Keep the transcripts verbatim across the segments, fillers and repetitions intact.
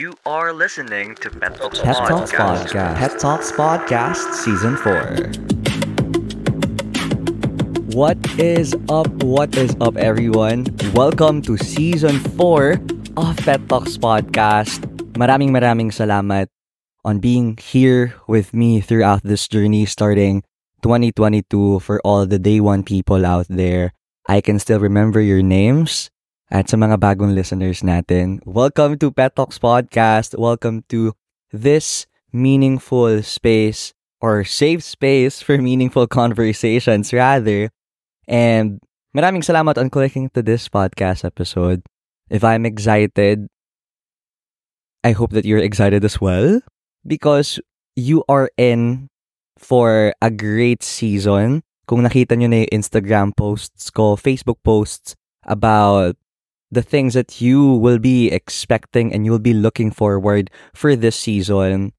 You are listening to Pet Talks Podcast. Pet Talks Podcast. Pet Talks Podcast Season four. What is up? What is up, everyone? Welcome to Season four of Pet Talks Podcast. Maraming maraming salamat on being here with me throughout this journey starting twenty twenty-two. For all the day one people out there, I can still remember your names. At sa mga bagong listeners natin, welcome to Pet Talks Podcast. Welcome to this meaningful space or safe space for meaningful conversations rather. And maraming salamat on clicking to this podcast episode. If I'm excited, I hope that you're excited as well because you are in for a great season. Kung nakita nyo na yung Instagram posts ko, Facebook posts about the things that you will be expecting and you'll be looking forward for this season.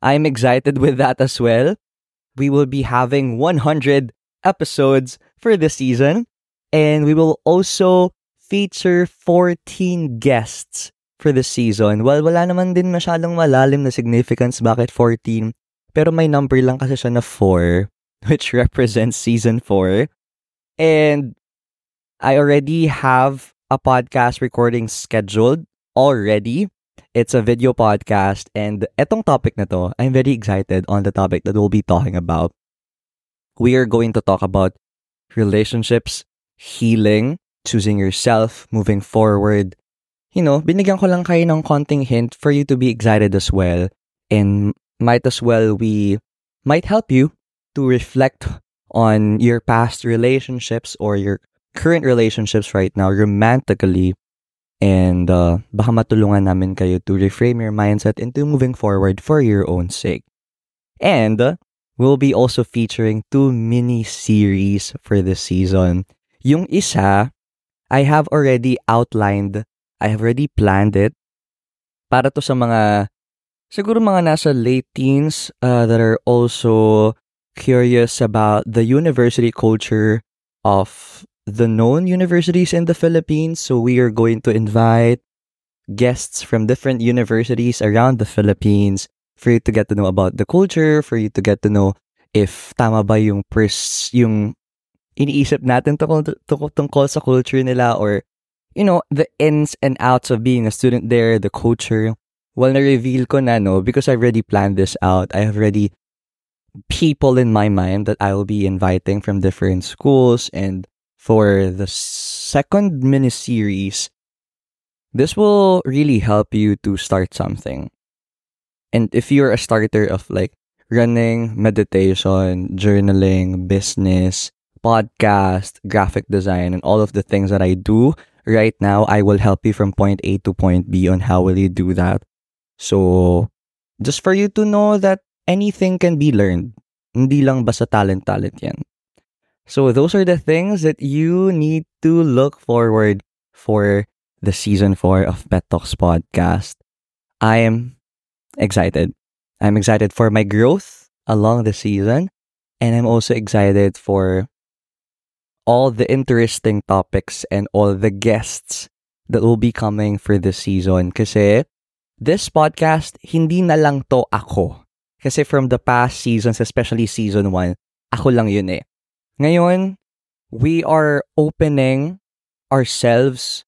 I'm excited with that as well. We will be having one hundred episodes for this season, and we will also feature fourteen guests for this season. Well, wala naman din masyadong malalim na significance bakit fourteen, pero may number lang kasi siya na four, which represents season four. And I already have a podcast recording scheduled already. It's a video podcast, and etong topic na to, I'm very excited on the topic that we'll be talking about. We are going to talk about relationships, healing, choosing yourself, moving forward. You know, binigyan ko lang kayo ng konting hint for you to be excited as well, and might as well we might help you to reflect on your past relationships or your current relationships right now, romantically, and uh, baka matulungan namin kayo to reframe your mindset into moving forward for your own sake. And uh, we'll be also featuring two mini-series for this season. Yung isa, I have already outlined, I have already planned it, para to sa mga, siguro mga nasa late teens uh, that are also curious about the university culture of the known universities in the Philippines. So we are going to invite guests from different universities around the Philippines for you to get to know about the culture, for you to get to know if tama ba yung pers- yung iniisip natin tungkol, tungkol sa culture nila, or, you know, the ins and outs of being a student there, the culture. Well, na-reveal ko na, no, because I've already planned this out. I have already people in my mind that I will be inviting from different schools. And for the second mini-series, this will really help you to start something. And if you're a starter of like running, meditation, journaling, business, podcast, graphic design, and all of the things that I do right now, I will help you from point A to point B on how will you do that. So, just for you to know that anything can be learned. Hindi lang basta talent-talent yan. So those are the things that you need to look forward for the season four of Pet Talks Podcast. I am excited. I'm excited for my growth along the season, and I'm also excited for all the interesting topics and all the guests that will be coming for this season. Kasi this podcast, hindi na lang to ako. Kasi from the past seasons, especially season one, ako lang yun eh. Ngayon, we are opening ourselves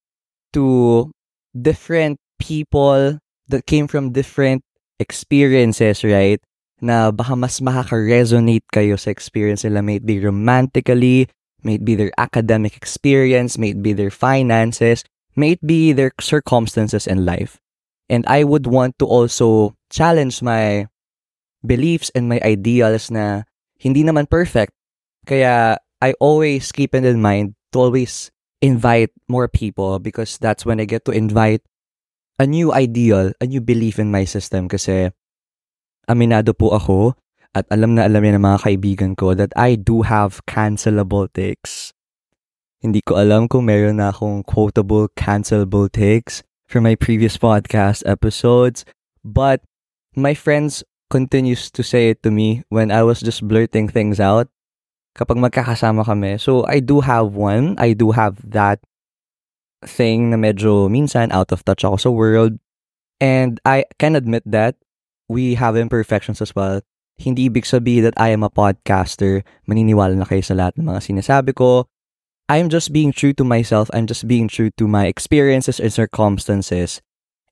to different people that came from different experiences, right? Na baka mas makaka-resonate kayo sa experience nila, may it be romantically, may it be their academic experience, may it be their finances, may it be their circumstances in life. And I would want to also challenge my beliefs and my ideals na hindi naman perfect. Kaya I always keep it in mind to always invite more people, because that's when I get to invite a new ideal, a new belief in my system. Kasi aminado po ako at alam na alam yan ng mga kaibigan ko that I do have cancelable takes. Hindi ko alam kung meron na akong quotable, cancelable takes from my previous podcast episodes. But my friends continues to say it to me when I was just blurting things out kapag magkakasama kami. So, I do have one. I do have that thing na medyo minsan out of touch ako sa world. And I can admit that we have imperfections as well. Hindi ibig sabihin that I am a podcaster. Maniniwala na kayo sa lahat ng mga sinasabi ko. I'm just being true to myself. I'm just being true to my experiences and circumstances.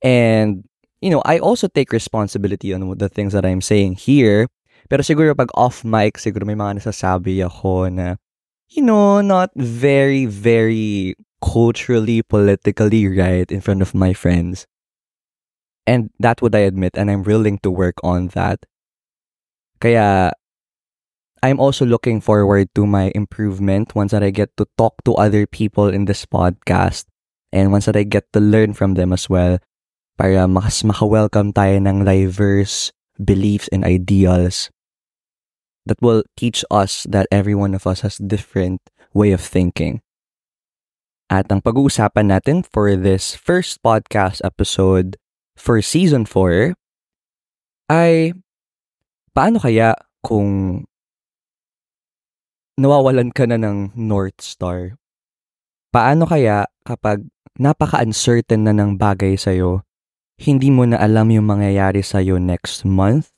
And, you know, I also take responsibility on the things that I'm saying here. Pero siguro pag off mic, siguro may mga nasasabi ako na, you know, not very, very culturally, politically right in front of my friends. And that would I admit, and I'm willing to work on that. Kaya, I'm also looking forward to my improvement once that I get to talk to other people in this podcast and once that I get to learn from them as well para mas maka-welcome tayo ng diverse beliefs and ideals that will teach us that every one of us has a different way of thinking. At ang pag-uusapan natin for this first podcast episode for season four ay paano kaya kung nawawalan ka na ng North Star? Paano kaya kapag napaka-uncertain na ng bagay sa'yo, hindi mo na alam yung mangyayari sa'yo next month?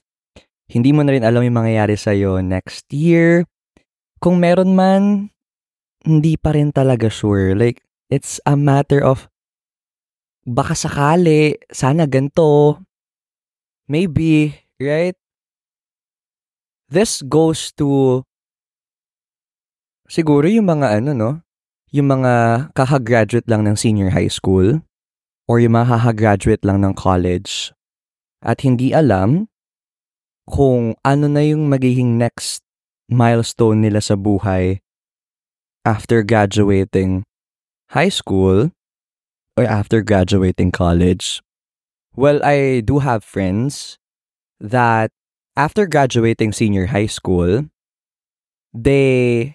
Hindi mo na rin alam yung mangyayari sa'yo next year? Kung meron man, hindi pa rin talaga sure. Like, it's a matter of baka sakali, sana ganito, maybe, right? This goes to siguro yung mga ano, no? Yung mga kakagraduate lang ng senior high school or yung mga kakagraduate lang ng college at hindi alam kung ano na yung magiging next milestone nila sa buhay after graduating high school or after graduating college. Well, I do have friends that after graduating senior high school, they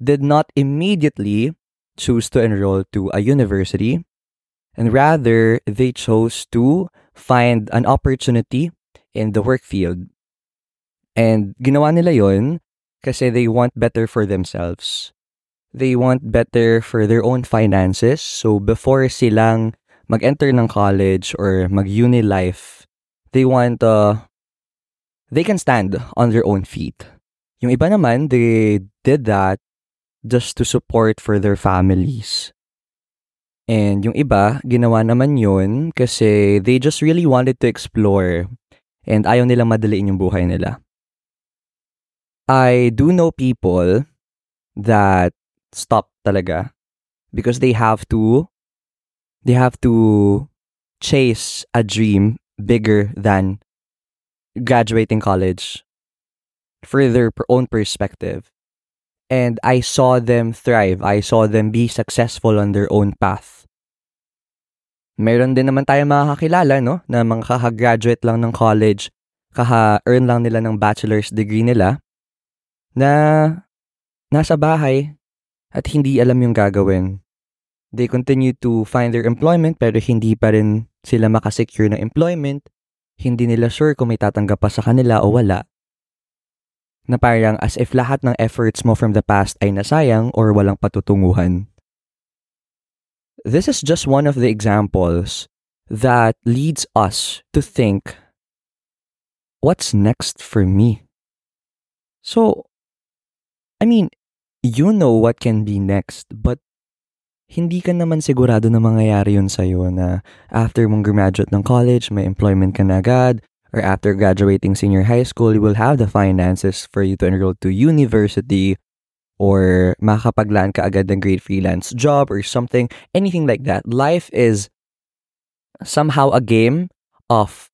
did not immediately choose to enroll to a university, and rather they chose to find an opportunity in the work field. And ginawa nila yun kasi they want better for themselves. They want better for their own finances. So before silang mag-enter ng college or mag-uni life, they want uh, they can stand on their own feet. Yung iba naman, they did that just to support for their families. And yung iba, ginawa naman yun kasi they just really wanted to explore and ayaw nilang madaliin yung buhay nila. I do know people that stop talaga because they have to they have to chase a dream bigger than graduating college for their own perspective. And I saw them thrive. I saw them be successful on their own path. Meron din naman tayong mga kakilala, no? Na mga kaka-graduate lang ng college, kaka-earn lang nila ng bachelor's degree nila, na nasa bahay at hindi alam yung gagawin. They continue to find their employment pero hindi pa rin sila makasecure ng employment. Hindi nila sure kung may tatanggap pa sa kanila o wala. Na parang as if lahat ng efforts mo from the past ay nasayang or walang patutunguhan. This is just one of the examples that leads us to think, what's next for me? So, I mean, you know what can be next, but hindi ka naman sigurado na mangyayari yun sa'yo na after mong graduate ng college, may employment ka na agad, or after graduating senior high school, you will have the finances for you to enroll to university or makakapaglaan ka agad ng great freelance job or something, anything like that. Life is somehow a game of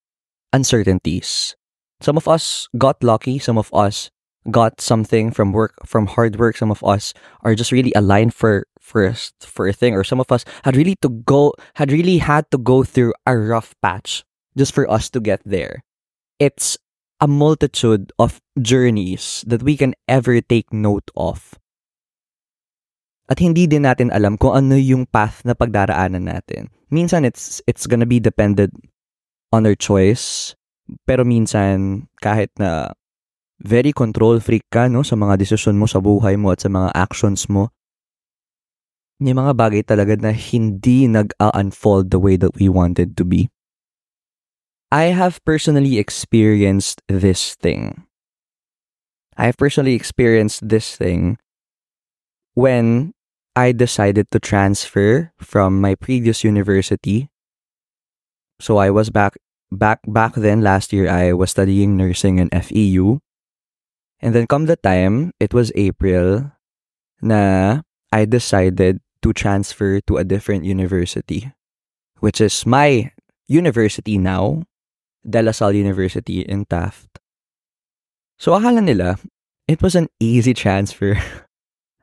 uncertainties. Some of us got lucky. Some of us got something from work, from hard work. Some of us are just really aligned for first for a thing, or some of us had really to go, had really had to go through a rough patch just for us to get there. It's a multitude of journeys that we can ever take note of. At hindi din natin alam kung ano yung path na pagdaraanan natin. Minsan, it's it's gonna be dependent on our choice. Pero minsan, kahit na very control freak ka, no, sa mga desisyon mo, sa buhay mo, at sa mga actions mo, may mga bagay talaga na hindi nag-unfold the way that we wanted to be. I have personally experienced this thing. I have personally experienced this thing when I decided to transfer from my previous university. So I was back back back then last year I was studying nursing in F E U. And then come the time, it was April, na I decided to transfer to a different university, which is my university now, De La Salle University in Taft. So akala nila, it was an easy transfer.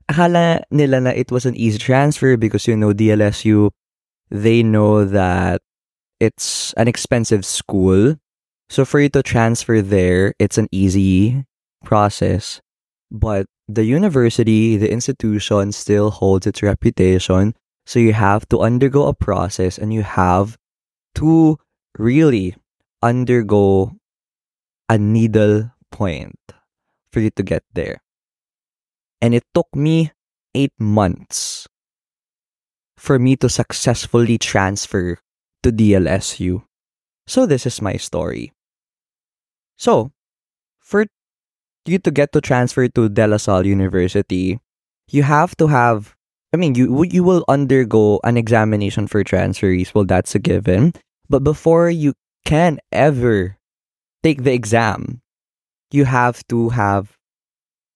Akala nila na it was an easy transfer because, you know, D L S U, they know that it's an expensive school. So for you to transfer there, it's an easy process. But the university, the institution still holds its reputation. So you have to undergo a process and you have to really undergo a needle point for you to get there. And it took me eight months for me to successfully transfer to D L S U. So this is my story. So, for you to get to transfer to De La Salle University, you have to have, I mean, you, you will undergo an examination for transferees. Well, that's a given. But before you can ever take the exam, you have to have,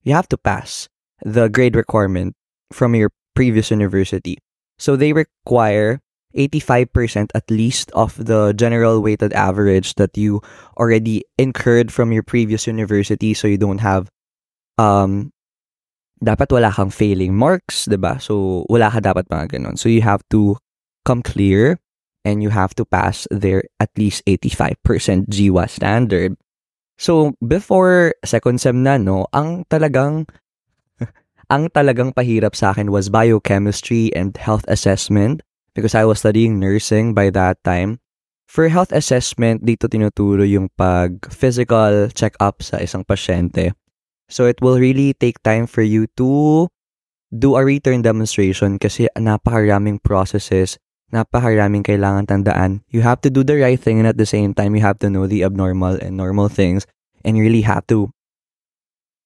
you have to pass the grade requirement from your previous university. So they require eighty-five percent at least of the general weighted average that you already incurred from your previous university, so you don't have um dapat wala kang failing marks, 'di ba? So wala ka dapat mga ganun. So you have to come clear and you have to pass their at least eighty-five percent G W A standard. So before second sem na, no, ang talagang Ang talagang pahirap sa akin was biochemistry and health assessment because I was studying nursing by that time. For health assessment, dito tinuturo yung pag-physical check-up sa isang pasyente. So it will really take time for you to do a return demonstration kasi napakaraming processes, napakaraming kailangan tandaan. You have to do the right thing and at the same time, you have to know the abnormal and normal things and you really have to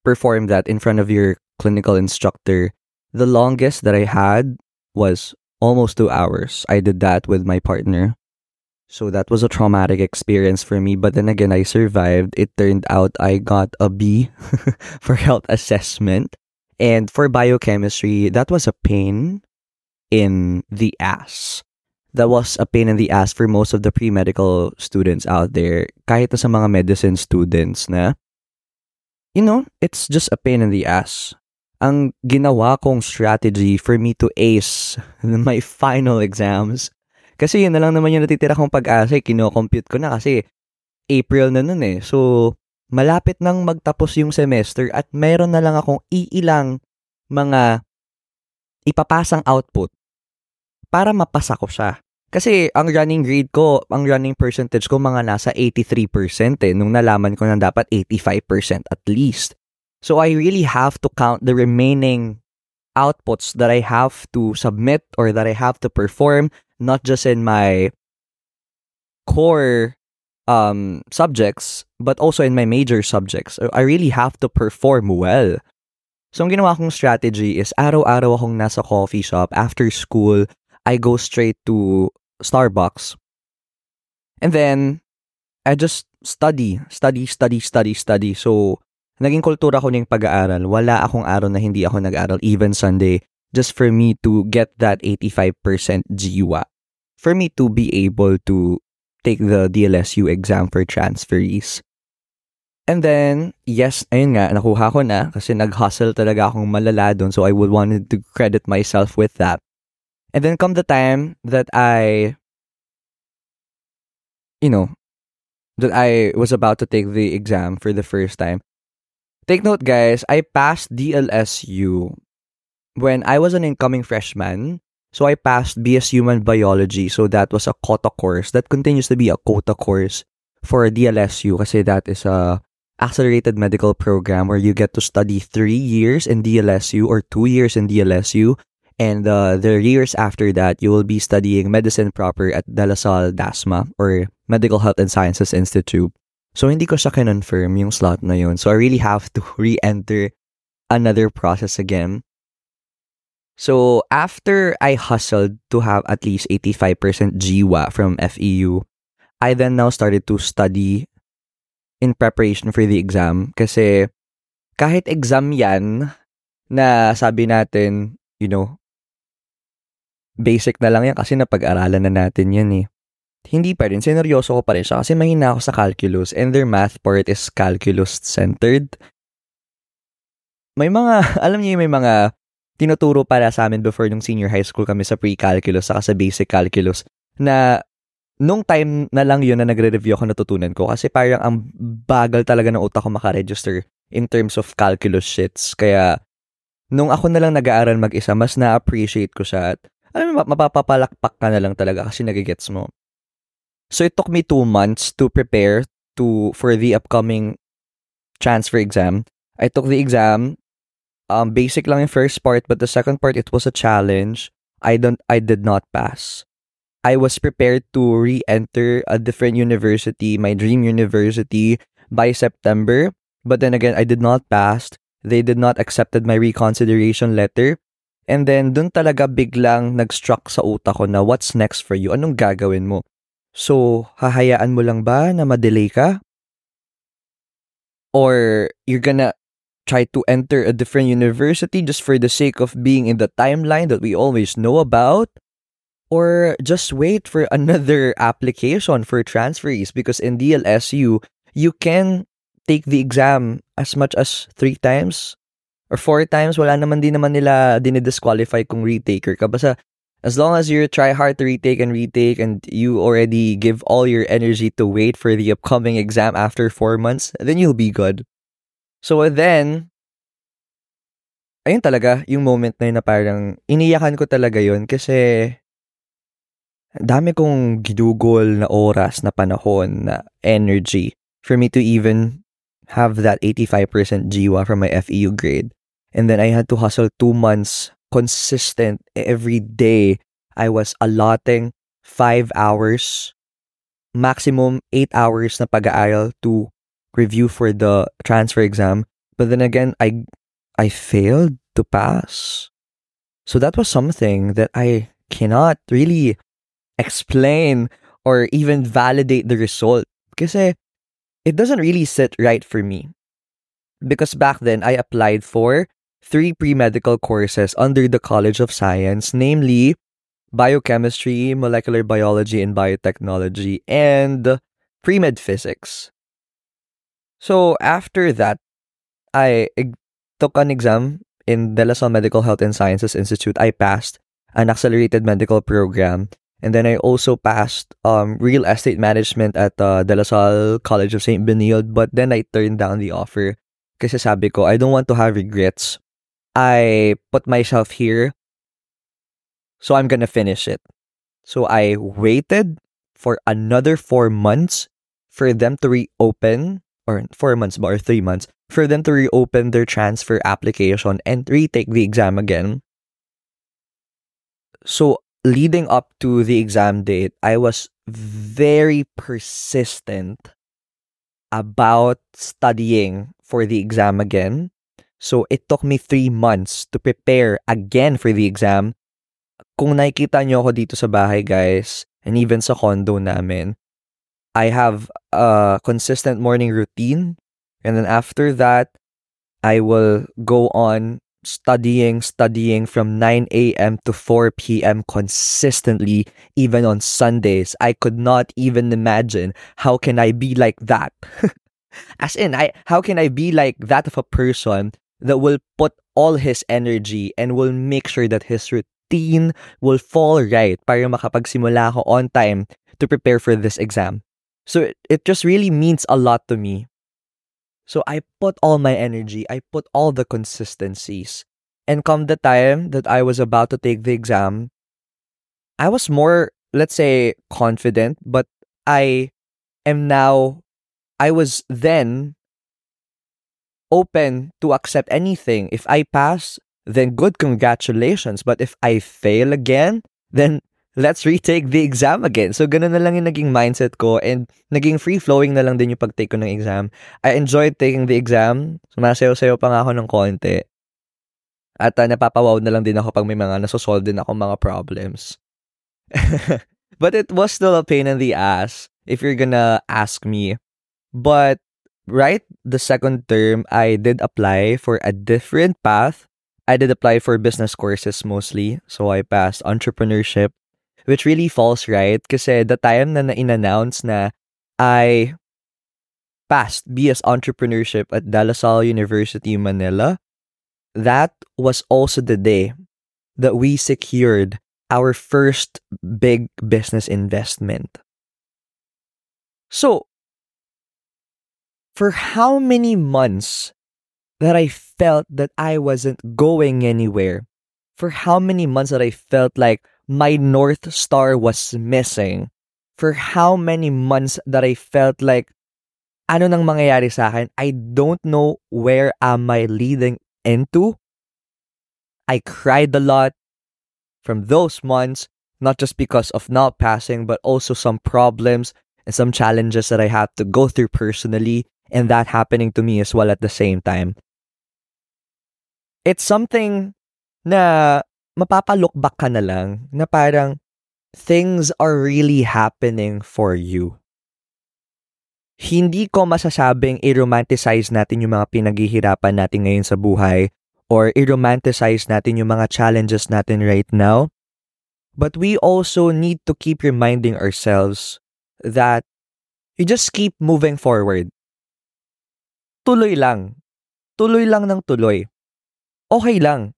perform that in front of your clinical instructor. The longest that I had was almost two hours. I did that with my partner. So that was a traumatic experience for me. But then again, I survived. It turned out I got a B for health assessment. And for biochemistry, that was a pain in the ass. That was a pain in the ass for most of the pre-medical students out there. Kahit na sa mga medicine students na, you know, it's just a pain in the ass. Ang ginawa kong strategy for me to ace my final exams, kasi yun na lang naman yung natitira kong pag-asa, kino-compute ko na kasi April na nun eh. So, malapit nang magtapos yung semester at meron na lang akong iilang mga ipapasang output para mapasa ko siya. Kasi ang running grade ko, ang running percentage ko mga nasa eighty-three percent eh, nung nalaman ko na dapat eighty-five percent at least. So I really have to count the remaining outputs that I have to submit or that I have to perform, not just in my core um, subjects, but also in my major subjects. I really have to perform well. So ang ginawa kong strategy is araw-araw akong nasa coffee shop, after school, I go straight to Starbucks. And then, I just study, study, study, study, study. So, naging kultura ko ng pag-aaral. Wala akong araw na hindi ako nag-aaral, even Sunday, just for me to get that eighty-five percent G W A. For me to be able to take the D L S U exam for transferees. And then, yes, ayun nga, nakuha ko na kasi nag-hustle talaga akong malala doon. So, I would wanted to credit myself with that. And then come the time that I, you know, that I was about to take the exam for the first time. Take note, guys, I passed D L S U when I was an incoming freshman. So I passed B S Human Biology. So that was a quota course. That continues to be a quota course for D L S U kasi that is a accelerated medical program where you get to study three years in D L S U or two years in D L S U And uh, the years after that, you will be studying medicine proper at De La Salle Dasma or Medical Health and Sciences Institute. So, hindi ko siya kinonfirm yung slot na yun. So, I really have to re-enter another process again. So, after I hustled to have at least eighty-five percent G W A from F E U, I then now started to study in preparation for the exam. Kasi, kahit exam yan, na sabi natin, you know, basic na lang yan kasi napag-aralan na natin yan eh. Hindi pa rin, sineryoso ko pa rin siya kasi mahina ako sa calculus and their math part is calculus-centered. May mga, alam niyo may mga tinuturo para sa amin before nung senior high school kami sa pre-calculus saka sa basic calculus na nung time na lang yun na nagre-review ako natutunan ko kasi parang ang bagal talaga ng utak ko makaregister in terms of calculus shits. Kaya nung ako na lang nag-aaral mag-isa, mas na-appreciate ko siya at alam mo, mapapapalakpak ka na lang talaga kasi nagigets mo. So, it took me two months to prepare to for the upcoming transfer exam. I took the exam. Um, basic lang yung first part, but the second part, it was a challenge. I don't, I did not pass. I was prepared to re-enter a different university, my dream university, by September. But then again, I did not pass. They did not accepted my reconsideration letter. And then, dun talaga biglang nag-struck sa utak ko na what's next for you? Anong gagawin mo? So, hahayaan mo lang ba na ma-delay ka? Or you're gonna try to enter a different university just for the sake of being in the timeline that we always know about? Or just wait for another application for transferees because in D L S U, you can take the exam as much as three times or four times. Wala naman din naman nila dinidisqualify kung retaker ka. Basta as long as you try hard to retake and retake and you already give all your energy to wait for the upcoming exam after four months, then you'll be good. So then, ayun talaga yung moment na yun na parang iniyakan ko talaga yun kasi dami kong gidugol na oras, na panahon, na energy for me to even have that eighty-five percent G W A from my F E U grade. And then I had to hustle two months consistent every day. I was allotting five hours, maximum eight hours na pag-aaral to review for the transfer exam. But then again, I I failed to pass. So that was something that I cannot really explain or even validate the result. Kasi it doesn't really sit right for me. Because back then, I applied for three pre-medical courses under the College of Science, namely biochemistry, molecular biology, and biotechnology, and pre-med physics. So after that, I took an exam in De La Salle Medical Health and Sciences Institute. I passed an accelerated medical program. And then I also passed um, real estate management at uh, De La Salle College of Saint Benilde. But then I turned down the offer kasi sabi ko, I don't want to have regrets. I put myself here, so I'm gonna finish it. So I waited for another four months for them to reopen, or four months or three months, for them to reopen their transfer application and retake the exam again. So leading up to the exam date, I was very persistent about studying for the exam again. So, it took me three months to prepare again for the exam. Kung nakikita nyo ako dito sa bahay, guys, and even sa condo namin, I have a consistent morning routine. And then after that, I will go on studying, studying from nine a.m. to four p.m. consistently, even on Sundays. I could not even imagine how can I be like that. As in, I how can I be like that of a person that will put all his energy and will make sure that his routine will fall right para makapagsimula ako on time to prepare for this exam. So it, it just really means a lot to me. So I put all my energy, I put all the consistencies. And come the time that I was about to take the exam, I was more, let's say, confident, but I am now... I was then open to accept anything. If I pass, then good, congratulations. But if I fail again, then let's retake the exam again. So, ganun na lang yung naging mindset ko and naging free-flowing na lang din yung pag-take ko ng exam. I enjoyed taking the exam. Sumasayaw-sayaw pa nga ako ng konti. At uh, napapawaw na lang din ako pag may mga nasosolve din ako mga problems. But it was still a pain in the ass if you're gonna ask me. But right the second term, I did apply for a different path. I did apply for business courses mostly. So I passed entrepreneurship, which really falls right kasi the time na na-announce na I passed B S Entrepreneurship at De La Salle University, Manila, that was also the day that we secured our first big business investment. So, for how many months that I felt that I wasn't going anywhere, for how many months that I felt like my North Star was missing, for how many months that I felt like, ano nang mangyayari sa akin? I don't know where am I leading into. I cried a lot from those months, not just because of not passing, but also some problems and some challenges that I had to go through personally, and that happening to me as well at the same time. It's something na mapapalookback ka na lang na parang things are really happening for you. Hindi ko masasabing i-romanticize natin yung mga pinaghihirapan natin ngayon sa buhay or i-romanticize natin yung mga challenges natin right now. But we also need to keep reminding ourselves that you just keep moving forward. Tuloy lang. Tuloy lang ng tuloy. Okay lang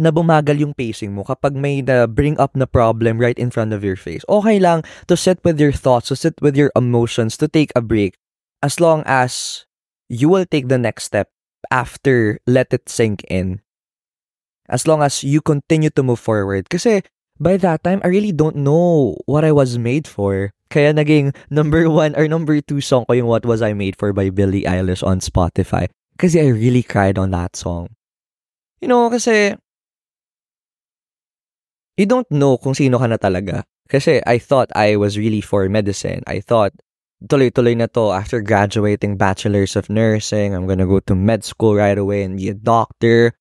na bumagal yung pacing mo kapag may na bring up na problem right in front of your face. Okay lang to sit with your thoughts, to sit with your emotions, to take a break, as long as you will take the next step after let it sink in. As long as you continue to move forward. Kasi by that time, I really don't know what I was made for. Kaya naging number one or number two song ko yung What Was I Made For by Billie Eilish on Spotify. Kasi I really cried on that song. You know, kasi you don't know kung sino ka na talaga. Kasi I thought I was really for medicine. I thought, tuloy-tuloy na to. After graduating bachelor's of nursing, I'm gonna go to med school right away and be a doctor.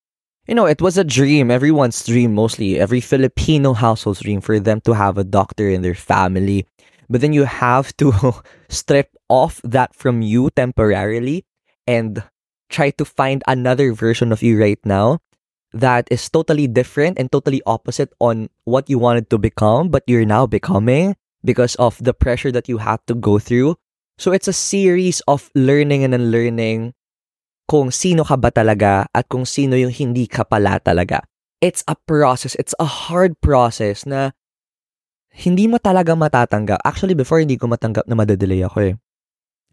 You know, it was a dream. Everyone's dream mostly. Every Filipino household's dream for them to have a doctor in their family. But then you have to strip off that from you temporarily and try to find another version of you right now that is totally different and totally opposite on what you wanted to become, but you're now becoming because of the pressure that you had to go through. So it's a series of learning and unlearning kung sino ka ba talaga at kung sino yung hindi ka pala talaga. It's a process. It's a hard process na hindi mo talaga matatanggap. Actually, before, hindi ko matanggap na madadelay ako eh.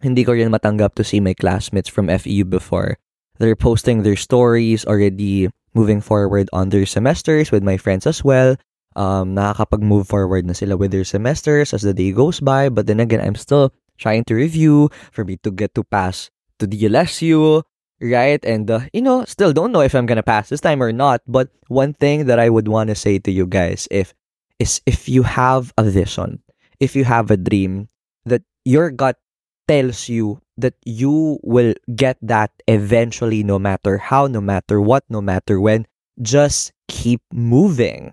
Hindi ko rin matanggap to see my classmates from F E U before. They're posting their stories already, moving forward on their semesters with my friends as well. Um, nakakapag-move forward na sila with their semesters as the day goes by. But then again, I'm still trying to review for me to get to pass to D L S U, right? And, uh, you know, still don't know if I'm gonna pass this time or not. But one thing that I would want to say to you guys if is if you have a vision, if you have a dream, that your gut tells you that you will get that eventually, no matter how, no matter what, no matter when. Just keep moving.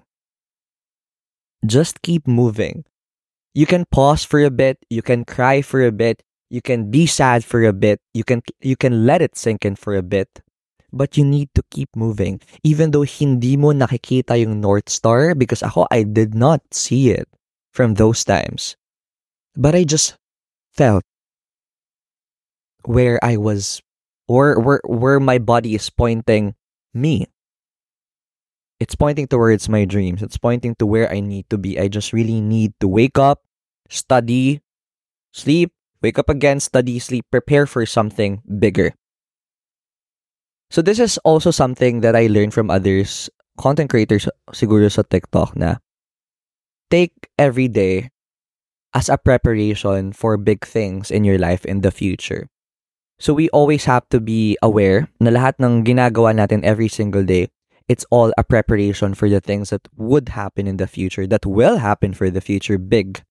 Just keep moving. You can pause for a bit. You can cry for a bit. You can be sad for a bit. You can you can let it sink in for a bit. But you need to keep moving. Even though hindi mo nakikita yung North Star, because ako, I did not see it from those times. But I just felt where I was, or where where my body is pointing me. It's pointing towards my dreams. It's pointing to where I need to be. I just really need to wake up, study, sleep, wake up again, study, sleep, prepare for something bigger. So this is also something that I learned from others, content creators siguro sa TikTok, na take every day as a preparation for big things in your life in the future. So we always have to be aware na lahat ng ginagawa natin every single day it's all a preparation for the things that would happen in the future, that will happen for the future, big.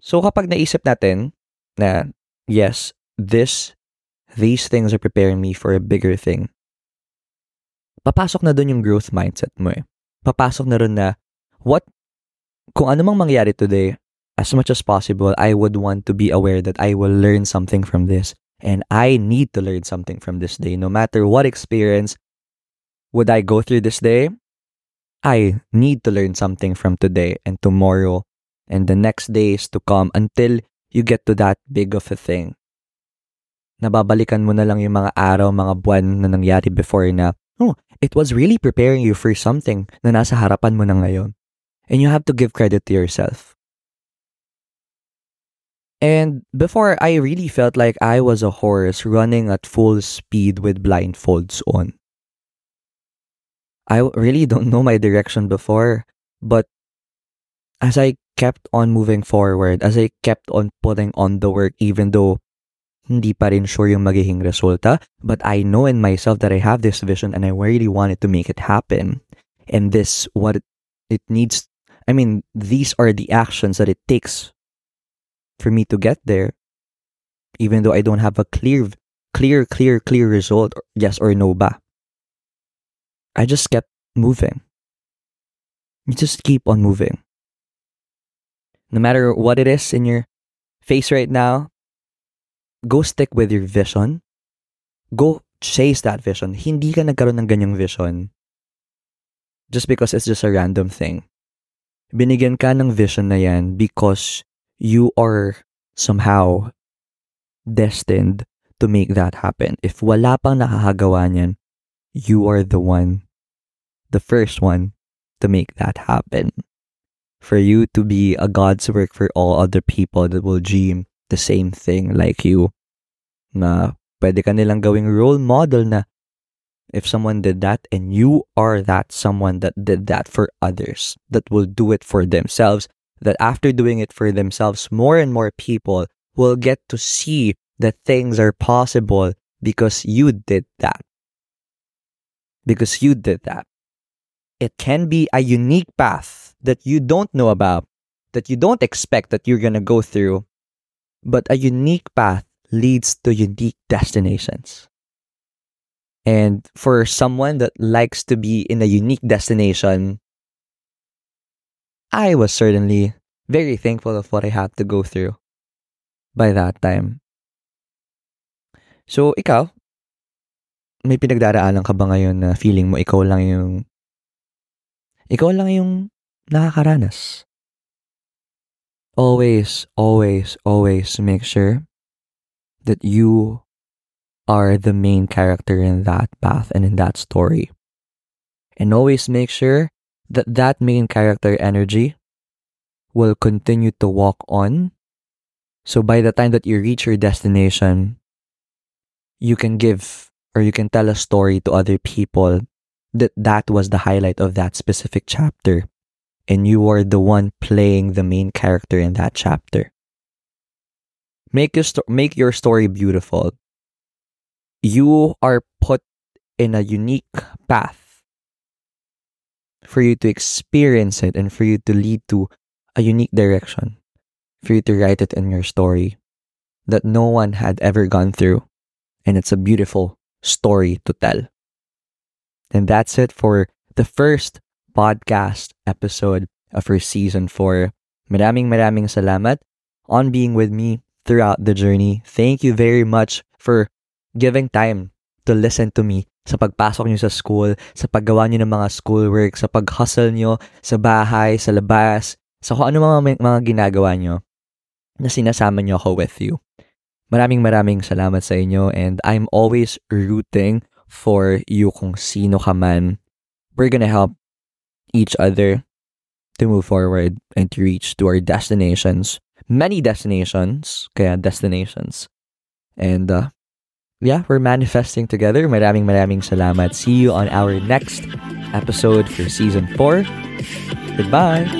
So kapag naisip natin na, yes, this, these things are preparing me for a bigger thing, papasok na dun yung growth mindset mo eh. Papasok na rin na, what, kung ano mang mangyari today, as much as possible, I would want to be aware that I will learn something from this. And I need to learn something from this day. No matter what experience would I go through this day, I need to learn something from today and tomorrow and the next days to come until you get to that big of a thing. Nababalikan mo na lang yung mga araw, mga buwan na nangyari before na, oh, it was really preparing you for something na nasa harapan mo na ngayon. And you have to give credit to yourself. And before, I really felt like I was a horse running at full speed with blindfolds on. I really don't know my direction before, but as I kept on moving forward, as I kept on putting on the work, even though hindi pa rin sure yung magiging resulta, but I know in myself that I have this vision and I really wanted to make it happen. And this, what it needs, I mean, these are the actions that it takes for me to get there, even though I don't have a clear, clear, clear, clear result, yes or no ba. I just kept moving. You just keep on moving. No matter what it is in your face right now, go stick with your vision. Go chase that vision. Hindi ka nagkaroon ng ganyang vision just because it's just a random thing. Binigyan ka ng vision na yan because you are somehow destined to make that happen. If wala pang nakakagawa niyan, you are the one, the first one to make that happen. For you to be a God's work for all other people that will dream the same thing like you. Na pwede ka nilang gawing role model na if someone did that and you are that someone that did that for others, that will do it for themselves, that after doing it for themselves, more and more people will get to see that things are possible because you did that. Because you did that. It can be a unique path that you don't know about, that you don't expect that you're going to go through, but a unique path leads to unique destinations. And for someone that likes to be in a unique destination, I was certainly very thankful of what I had to go through by that time. So, ikaw, may pinagdaraanan ka ba ngayon na feeling mo ikaw lang yung, ikaw lang yung nakakaranas? Always, always, always make sure that you are the main character in that path and in that story. And always make sure that that main character energy will continue to walk on. So by the time that you reach your destination, you can give or you can tell a story to other people that that was the highlight of that specific chapter. And you are the one playing the main character in that chapter. Make your, sto- make your story beautiful. You are put in a unique path for you to experience it and for you to lead to a unique direction, for you to write it in your story that no one had ever gone through. And it's a beautiful story to tell. And that's it for the first podcast episode of our Season four. Maraming maraming salamat on being with me throughout the journey. Thank you very much for giving time to listen to me sa pagpasok nyo sa school, sa paggawa nyo ng mga schoolwork, sa pag-hustle nyo, sa bahay, sa labas, sa kung ano mga, mga ginagawa nyo na sinasama nyo ako with you. Maraming maraming salamat sa inyo, and I'm always rooting for you kung sino ka man. We're gonna help each other to move forward and to reach to our destinations. Many destinations, kaya destinations. And, uh, yeah, we're manifesting together. Maraming maraming salamat. See you on our next episode for Season four. Goodbye!